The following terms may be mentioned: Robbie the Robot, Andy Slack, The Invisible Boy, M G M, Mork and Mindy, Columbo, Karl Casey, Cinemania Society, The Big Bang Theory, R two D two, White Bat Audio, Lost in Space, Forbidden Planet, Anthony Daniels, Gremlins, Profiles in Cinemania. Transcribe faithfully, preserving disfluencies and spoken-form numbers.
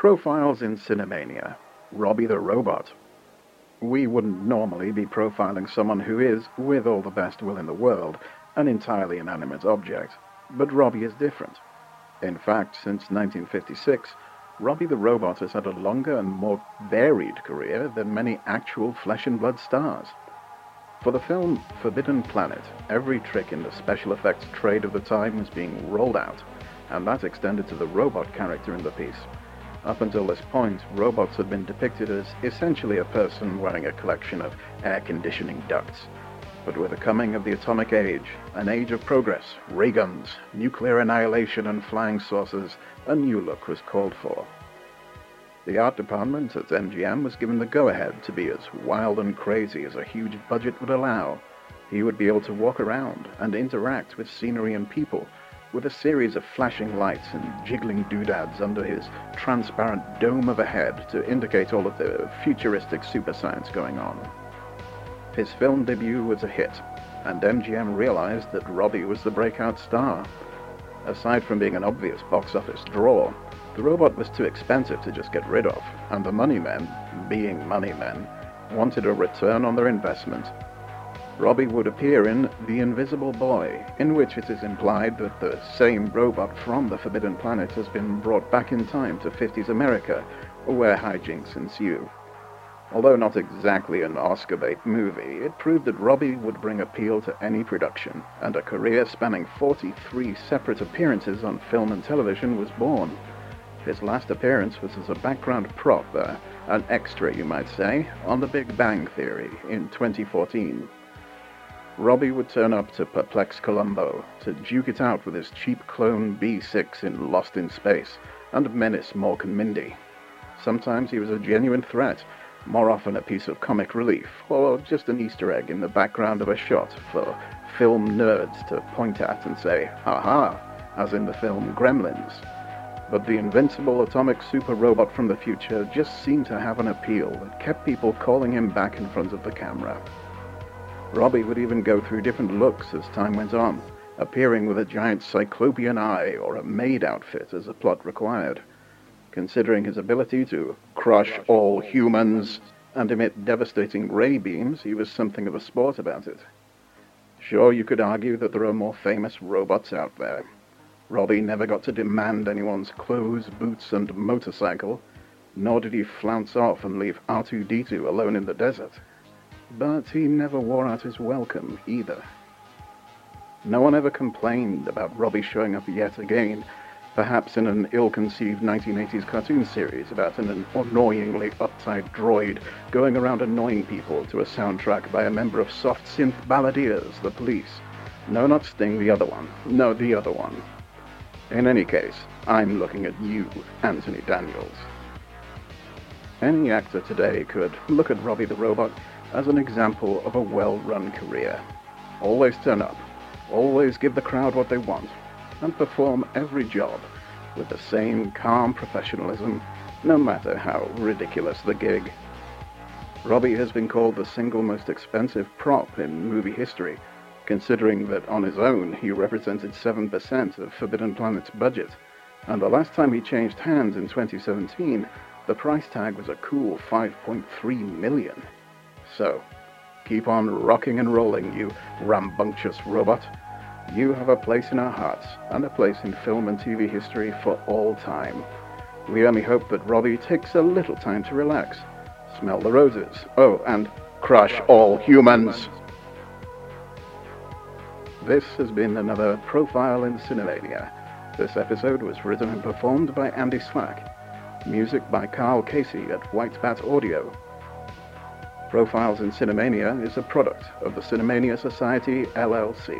Profiles in Cinemania, Robbie the Robot. We wouldn't normally be profiling someone who is, with all the best will in the world, an entirely inanimate object, but Robbie is different. In fact, since nineteen fifty-six, Robbie the Robot has had a longer and more varied career than many actual flesh-and-blood stars. For the film Forbidden Planet, every trick in the special effects trade of the time was being rolled out, and that extended to the robot character in the piece. Up until this point, robots had been depicted as essentially a person wearing a collection of air conditioning ducts. But with the coming of the atomic age, an age of progress, ray guns, nuclear annihilation and flying saucers, a new look was called for. The art department at M G M was given the go-ahead to be as wild and crazy as a huge budget would allow. He would be able to walk around and interact with scenery and people, with a series of flashing lights and jiggling doodads under his transparent dome of a head to indicate all of the futuristic super science going on. His film debut was a hit, and M G M realized that Robbie was the breakout star. Aside from being an obvious box office draw, the robot was too expensive to just get rid of, and the money men, being money men, wanted a return on their investment. Robbie would appear in The Invisible Boy, in which it is implied that the same robot from the Forbidden Planet has been brought back in time to fifties America, where hijinks ensue. Although not exactly an Oscar-bait movie, it proved that Robbie would bring appeal to any production, and a career spanning forty-three separate appearances on film and television was born. His last appearance was as a background prop, uh, an extra you might say, on The Big Bang Theory in twenty fourteen. Robbie would turn up to perplex Columbo, to duke it out with his cheap clone B six in Lost in Space, and menace Mork and Mindy. Sometimes he was a genuine threat, more often a piece of comic relief, or just an Easter egg in the background of a shot for film nerds to point at and say, "Aha," as in the film Gremlins. But the invincible atomic super robot from the future just seemed to have an appeal that kept people calling him back in front of the camera. Robbie would even go through different looks as time went on, appearing with a giant cyclopean eye or a maid outfit as the plot required. Considering his ability to crush all humans and emit devastating ray beams, he was something of a sport about it. Sure, you could argue that there are more famous robots out there. Robbie never got to demand anyone's clothes, boots, and motorcycle, nor did he flounce off and leave R two D two alone in the desert. But he never wore out his welcome, either. No one ever complained about Robbie showing up yet again, perhaps in an ill-conceived nineteen eighties cartoon series about an annoyingly uptight droid going around annoying people to a soundtrack by a member of soft synth balladeers, The Police. No, not Sting, the other one. No, the other one. In any case, I'm looking at you, Anthony Daniels. Any actor today could look at Robbie the Robot as an example of a well-run career. Always turn up, always give the crowd what they want, and perform every job with the same calm professionalism, no matter how ridiculous the gig. Robbie has been called the single most expensive prop in movie history, considering that on his own he represented seven percent of Forbidden Planet's budget, and the last time he changed hands in twenty seventeen, the price tag was a cool five point three million dollars. So, keep on rocking and rolling, you rambunctious robot. You have a place in our hearts, and a place in film and T V history for all time. We only hope that Robbie takes a little time to relax, smell the roses, oh, and crush all humans! This has been another Profile in Cinemania. This episode was written and performed by Andy Slack. Music by Karl Casey at White Bat Audio. Profiles in Cinemania is a product of the Cinemania Society, L L C.